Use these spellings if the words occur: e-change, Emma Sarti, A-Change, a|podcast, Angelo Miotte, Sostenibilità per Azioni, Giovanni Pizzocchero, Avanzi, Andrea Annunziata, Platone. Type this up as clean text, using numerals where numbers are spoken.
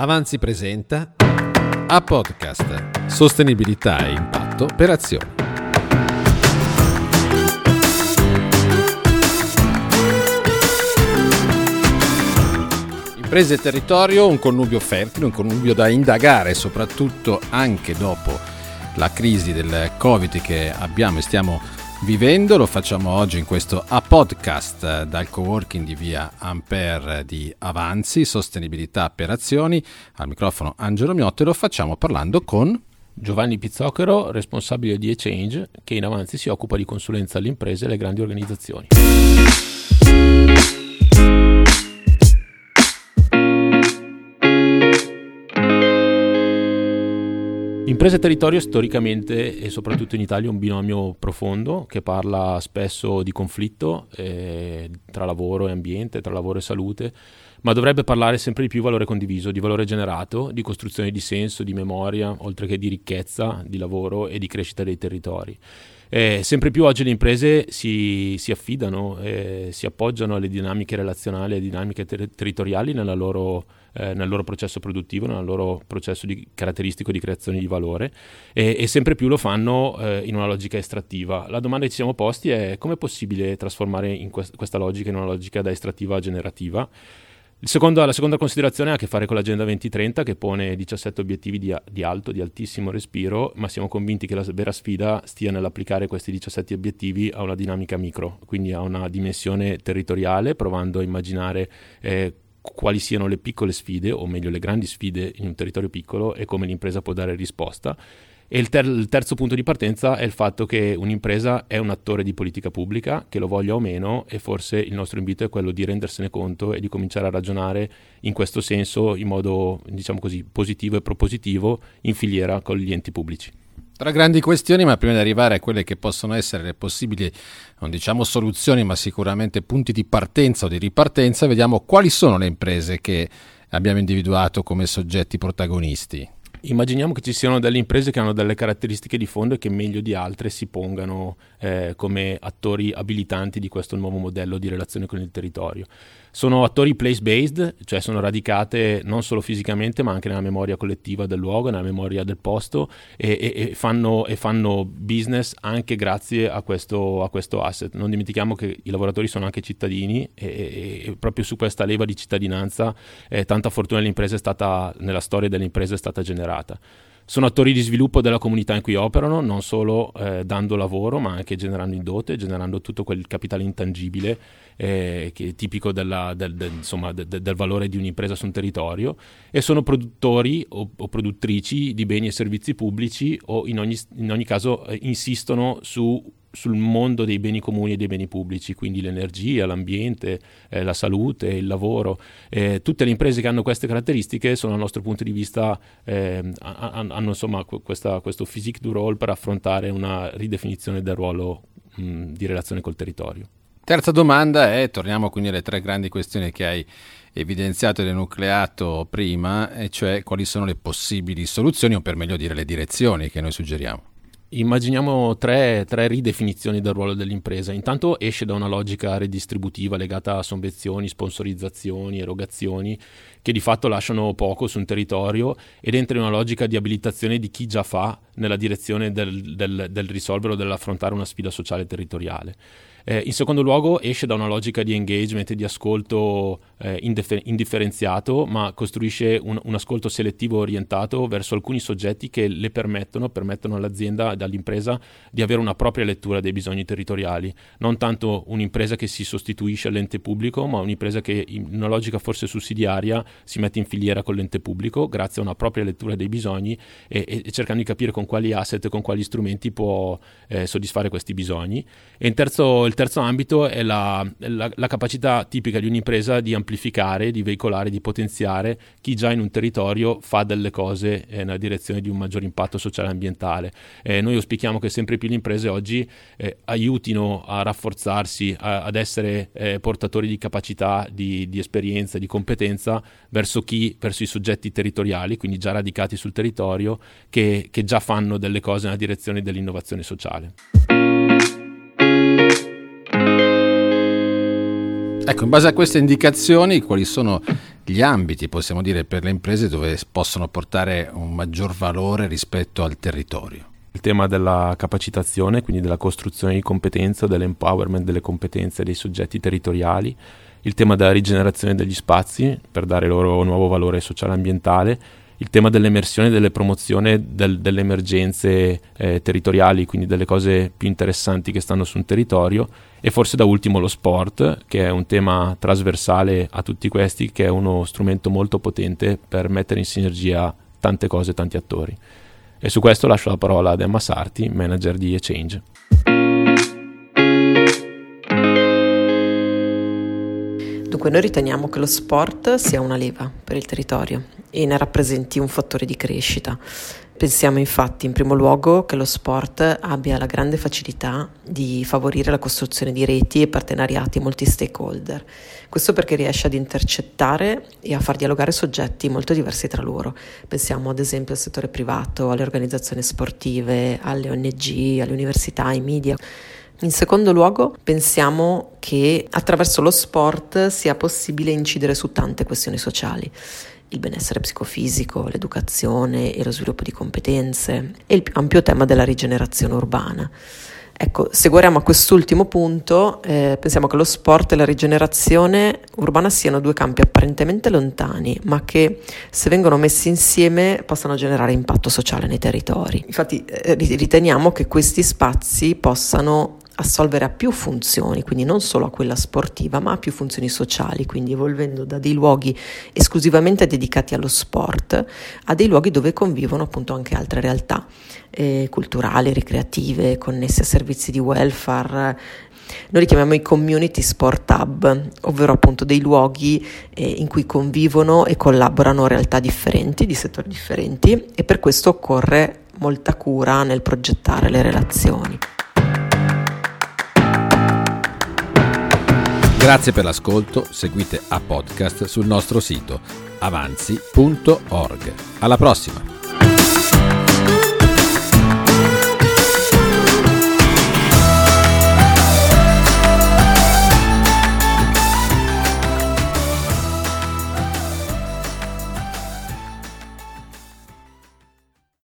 Avanzi presenta a|podcast, sostenibilità e impatto per azioni. Imprese e territorio, un connubio fertile, un connubio da indagare, soprattutto anche dopo la crisi del Covid che abbiamo e stiamo vivendo. Lo facciamo oggi in questo a-podcast dal coworking di via Ampère di Avanzi, sostenibilità per azioni. Al microfono Angelo Miotte, lo facciamo parlando con Giovanni Pizzocchero, responsabile di e-change, che in Avanzi si occupa di consulenza alle imprese e alle grandi organizzazioni. Imprese e territorio storicamente e soprattutto in Italia è un binomio profondo che parla spesso di conflitto tra lavoro e ambiente, tra lavoro e salute, ma dovrebbe parlare sempre di più valore condiviso, di valore generato, di costruzione di senso, di memoria, oltre che di ricchezza, di lavoro e di crescita dei territori. Sempre più oggi le imprese si affidano, si appoggiano alle dinamiche relazionali e dinamiche territoriali nel loro processo produttivo, nel loro processo caratteristico di creazione di valore e sempre più lo fanno in una logica estrattiva. La domanda che ci siamo posti è: come è possibile trasformare in questa logica in una logica da estrattiva a generativa? La seconda considerazione ha a che fare con l'Agenda 2030, che pone 17 obiettivi di altissimo respiro, ma siamo convinti che la vera sfida stia nell'applicare questi 17 obiettivi a una dinamica micro, quindi a una dimensione territoriale, provando a immaginare quali siano le piccole sfide, o meglio le grandi sfide in un territorio piccolo, e come l'impresa può dare risposta. E il terzo punto di partenza è il fatto che un'impresa è un attore di politica pubblica, che lo voglia o meno, e forse il nostro invito è quello di rendersene conto e di cominciare a ragionare in questo senso in modo, diciamo così, positivo e propositivo in filiera con gli enti pubblici. Tra grandi questioni, ma prima di arrivare a quelle che possono essere le possibili, non diciamo soluzioni, ma sicuramente punti di partenza o di ripartenza, vediamo quali sono le imprese che abbiamo individuato come soggetti protagonisti. Immaginiamo che ci siano delle imprese che hanno delle caratteristiche di fondo e che meglio di altre si pongano come attori abilitanti di questo nuovo modello di relazione con il territorio. Sono attori place-based, cioè sono radicate non solo fisicamente ma anche nella memoria collettiva del luogo, nella memoria del posto e fanno business anche grazie a questo asset. Non dimentichiamo che i lavoratori sono anche cittadini e proprio su questa leva di cittadinanza tanta fortuna nella storia dell'impresa è stata generata. Sono attori di sviluppo della comunità in cui operano, non solo dando lavoro ma anche generando indotte, generando tutto quel capitale intangibile che è tipico del valore di un'impresa su un territorio, e sono produttori o produttrici di beni e servizi pubblici, o in ogni caso insistono sul mondo dei beni comuni e dei beni pubblici, quindi l'energia, l'ambiente, la salute, il lavoro. Tutte le imprese che hanno queste caratteristiche sono, dal nostro punto di vista, hanno insomma questo physique du rôle per affrontare una ridefinizione del ruolo di relazione col territorio. Terza domanda è, torniamo quindi alle tre grandi questioni che hai evidenziato ed enucleato prima, e cioè quali sono le possibili soluzioni, o per meglio dire le direzioni che noi suggeriamo. Immaginiamo tre ridefinizioni del ruolo dell'impresa. Intanto esce da una logica redistributiva legata a sovvenzioni, sponsorizzazioni, erogazioni, che di fatto lasciano poco su un territorio, ed entra in una logica di abilitazione di chi già fa, nella direzione del risolvere o dell'affrontare una sfida sociale e territoriale. In secondo luogo esce da una logica di engagement e di ascolto indifferenziato, ma costruisce un ascolto selettivo orientato verso alcuni soggetti che le permettono all'azienda e all'impresa di avere una propria lettura dei bisogni territoriali. Non tanto un'impresa che si sostituisce all'ente pubblico, ma un'impresa che, in una logica forse sussidiaria, si mette in filiera con l'ente pubblico grazie a una propria lettura dei bisogni e cercando di capire con quali asset e con quali strumenti può soddisfare questi bisogni. E il terzo ambito è la capacità tipica di un'impresa di amplificare, di veicolare, di potenziare chi già in un territorio fa delle cose nella direzione di un maggior impatto sociale e ambientale. Noi auspichiamo che sempre più le imprese oggi aiutino a rafforzarsi, ad essere portatori di capacità, di esperienza, di competenza verso i soggetti territoriali, quindi già radicati sul territorio, che già fanno delle cose nella direzione dell'innovazione sociale. Ecco, in base a queste indicazioni, quali sono gli ambiti, possiamo dire, per le imprese dove possono portare un maggior valore rispetto al territorio. Il tema della capacitazione, quindi della costruzione di competenza, dell'empowerment delle competenze dei soggetti territoriali, il tema della rigenerazione degli spazi per dare loro un nuovo valore sociale e ambientale, il tema dell'emersione e delle promozioni delle emergenze territoriali, quindi delle cose più interessanti che stanno su un territorio, e forse da ultimo lo sport, che è un tema trasversale a tutti questi, che è uno strumento molto potente per mettere in sinergia tante cose e tanti attori. E su questo lascio la parola ad Emma Sarti, manager di A-Change. Dunque, noi riteniamo che lo sport sia una leva per il territorio e ne rappresenti un fattore di crescita. Pensiamo infatti in primo luogo che lo sport abbia la grande facilità di favorire la costruzione di reti e partenariati molti stakeholder. Questo perché riesce ad intercettare e a far dialogare soggetti molto diversi tra loro. Pensiamo ad esempio al settore privato, alle organizzazioni sportive, alle ONG, alle università, ai media. In secondo luogo, pensiamo che attraverso lo sport sia possibile incidere su tante questioni sociali: il benessere psicofisico, l'educazione e lo sviluppo di competenze e il più ampio tema della rigenerazione urbana. Ecco, se guardiamo a quest'ultimo punto, pensiamo che lo sport e la rigenerazione urbana siano due campi apparentemente lontani, ma che se vengono messi insieme possano generare impatto sociale nei territori. Infatti riteniamo che questi spazi possano assolvere a più funzioni, quindi non solo a quella sportiva, ma a più funzioni sociali, quindi evolvendo da dei luoghi esclusivamente dedicati allo sport a dei luoghi dove convivono appunto anche altre realtà culturali, ricreative, connesse a servizi di welfare. Noi li chiamiamo i community sport hub, ovvero appunto dei luoghi in cui convivono e collaborano realtà differenti, di settori differenti, e per questo occorre molta cura nel progettare le relazioni. Grazie per l'ascolto, seguite a podcast sul nostro sito avanzi.org. Alla prossima!